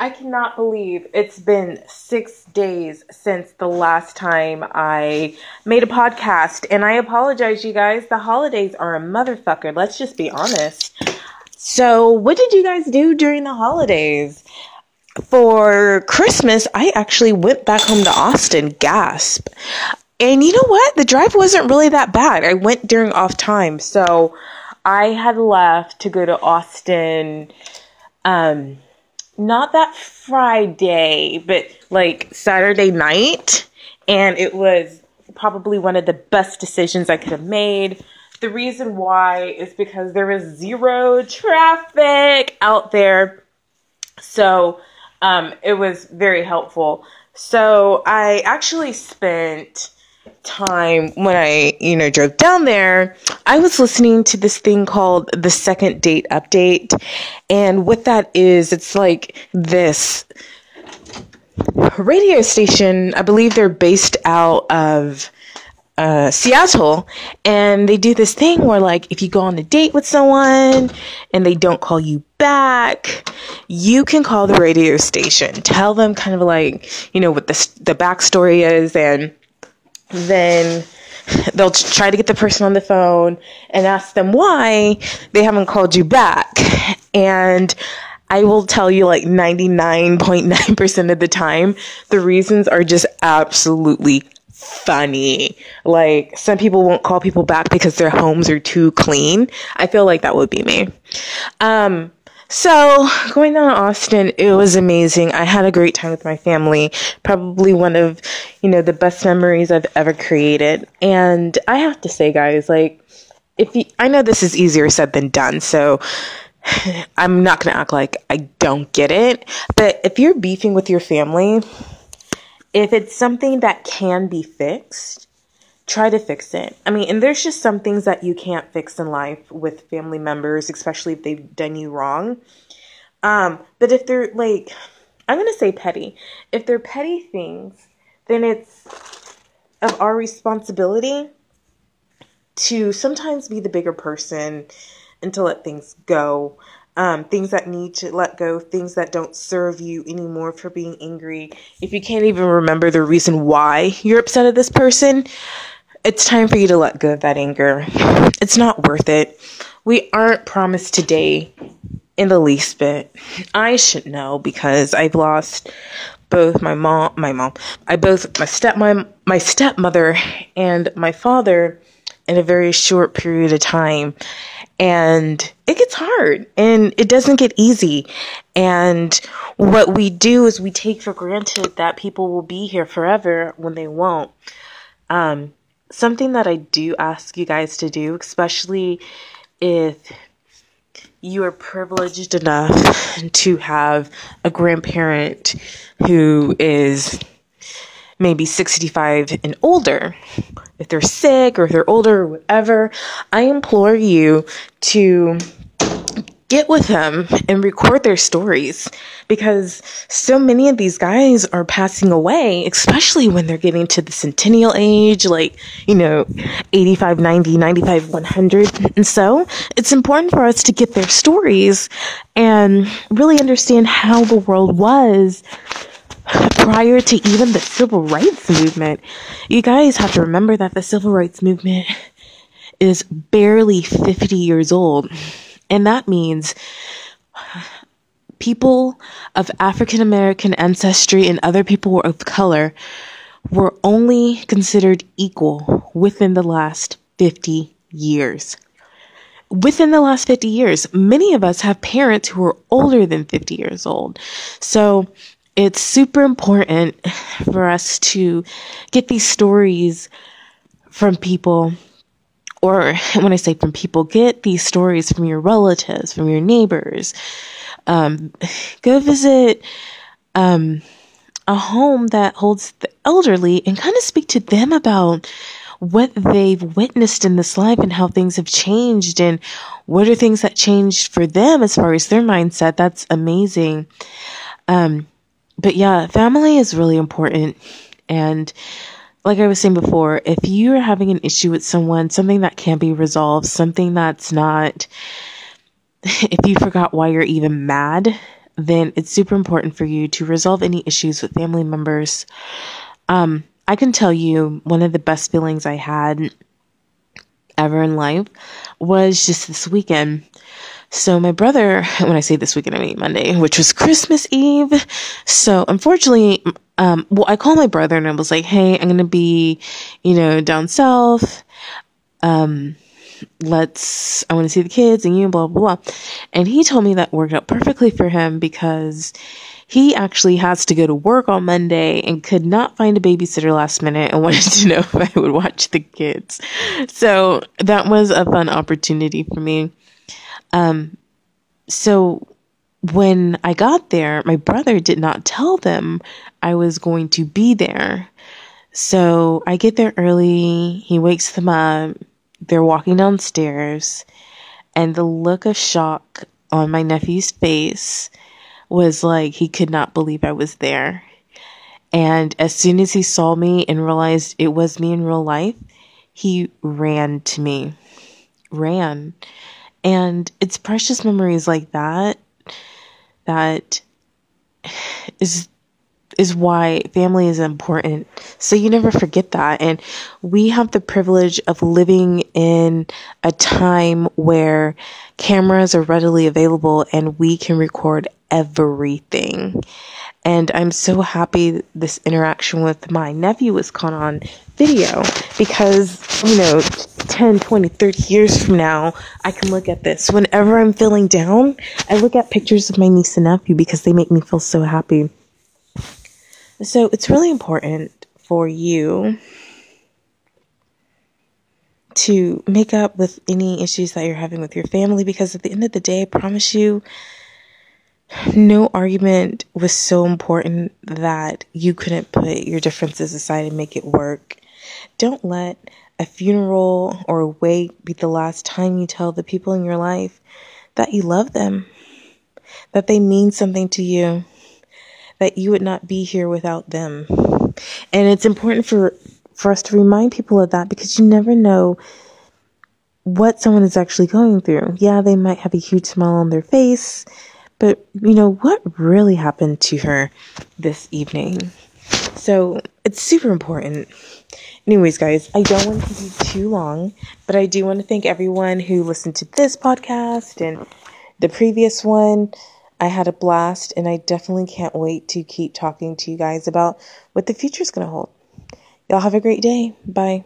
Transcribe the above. I cannot believe it's been 6 days since the last time I made a podcast, and I apologize, you guys. The holidays are a motherfucker. Let's just be honest. So, what did you guys do during the holidays? For Christmas, I actually went back home to Austin. Gasp. And you know what? The drive wasn't really that bad. I went during off time, so I had left to go to Austin, not that Friday, but like Saturday night. And it was probably one of the best decisions I could have made. The reason why is because there was zero traffic out there. So it was very helpful. So I actually spent time when I, drove down there, I was listening to this thing called the Second Date Update. And what that is, it's like this radio station. I believe they're based out of Seattle, and they do this thing where, like, if you go on a date with someone and they don't call you back, you can call the radio station, tell them kind of like, what the backstory is, and then they'll try to get the person on the phone and ask them why they haven't called you back. And I will tell you, like, 99.9% of the time, the reasons are just absolutely funny. Like, some people won't call people back because their homes are too clean. I feel like that would be me. So going down to Austin, it was amazing. I had a great time with my family. Probably one of, the best memories I've ever created. And I have to say, guys, like, I know this is easier said than done, so I'm not going to act like I don't get it. But if you're beefing with your family, if it's something that can be fixed, try to fix it. I mean, and there's just some things that you can't fix in life with family members, especially if they've done you wrong. But if they're, like, I'm going to say petty. If they're petty things, then it's of our responsibility to sometimes be the bigger person and to let things go. Things that need to let go, things that don't serve you anymore for being angry. If you can't even remember the reason why you're upset at this person, it's time for you to let go of that anger. It's not worth it. We aren't promised today in the least bit. I should know because I've lost both my stepmother and my father in a very short period of time. And it gets hard, and it doesn't get easy. And what we do is we take for granted that people will be here forever when they won't. Something that I do ask you guys to do, especially if you are privileged enough to have a grandparent who is maybe 65 and older, if they're sick or if they're older or whatever, I implore you to get with them and record their stories, because so many of these guys are passing away, especially when they're getting to the centennial age, like, 85, 90, 95, 100. And so it's important for us to get their stories and really understand how the world was prior to even the civil rights movement. You guys have to remember that the civil rights movement is barely 50 years old. And that means people of African American ancestry and other people of color were only considered equal within the last 50 years. Within the last 50 years, many of us have parents who are older than 50 years old. So it's super important for us to get these stories from people, or when I say from people, get these stories from your relatives, from your neighbors. Go visit a home that holds the elderly and kind of speak to them about what they've witnessed in this life and how things have changed and what are things that changed for them as far as their mindset. That's amazing. But yeah, family is really important. And like I was saying before, if you're having an issue with someone, something that can be resolved, something that's not, if you forgot why you're even mad then it's super important for you to resolve any issues with family members. I can tell you one of the best feelings I had ever in life was just this weekend. So my brother, when I say this weekend, I mean Monday, which was Christmas Eve. So unfortunately, I called my brother and I was like, hey, I'm going to be, down south. I want to see the kids and you, blah, blah, blah. And he told me that worked out perfectly for him because he actually has to go to work on Monday and could not find a babysitter last minute and wanted to know if I would watch the kids. So that was a fun opportunity for me. So when I got there, my brother did not tell them I was going to be there. So I get there early, he wakes them up, they're walking downstairs, and the look of shock on my nephew's face was like he could not believe I was there. And as soon as he saw me and realized it was me in real life, he ran to me. And it's precious memories like that, that is why family is important. So you never forget that. And we have the privilege of living in a time where cameras are readily available and we can record everything. And I'm so happy this interaction with my nephew was caught on video because, 10, 20, 30 years from now, I can look at this. Whenever I'm feeling down, I look at pictures of my niece and nephew because they make me feel so happy. So it's really important for you to make up with any issues that you're having with your family because at the end of the day, I promise you, no argument was so important that you couldn't put your differences aside and make it work. Don't let a funeral or a wake be the last time you tell the people in your life that you love them, that they mean something to you, that you would not be here without them. And it's important for us to remind people of that because you never know what someone is actually going through. Yeah, they might have a huge smile on their face, but what really happened to her this evening? So it's super important. Anyways, guys, I don't want to be too long, but I do want to thank everyone who listened to this podcast and the previous one. I had a blast, and I definitely can't wait to keep talking to you guys about what the future is going to hold. Y'all have a great day. Bye.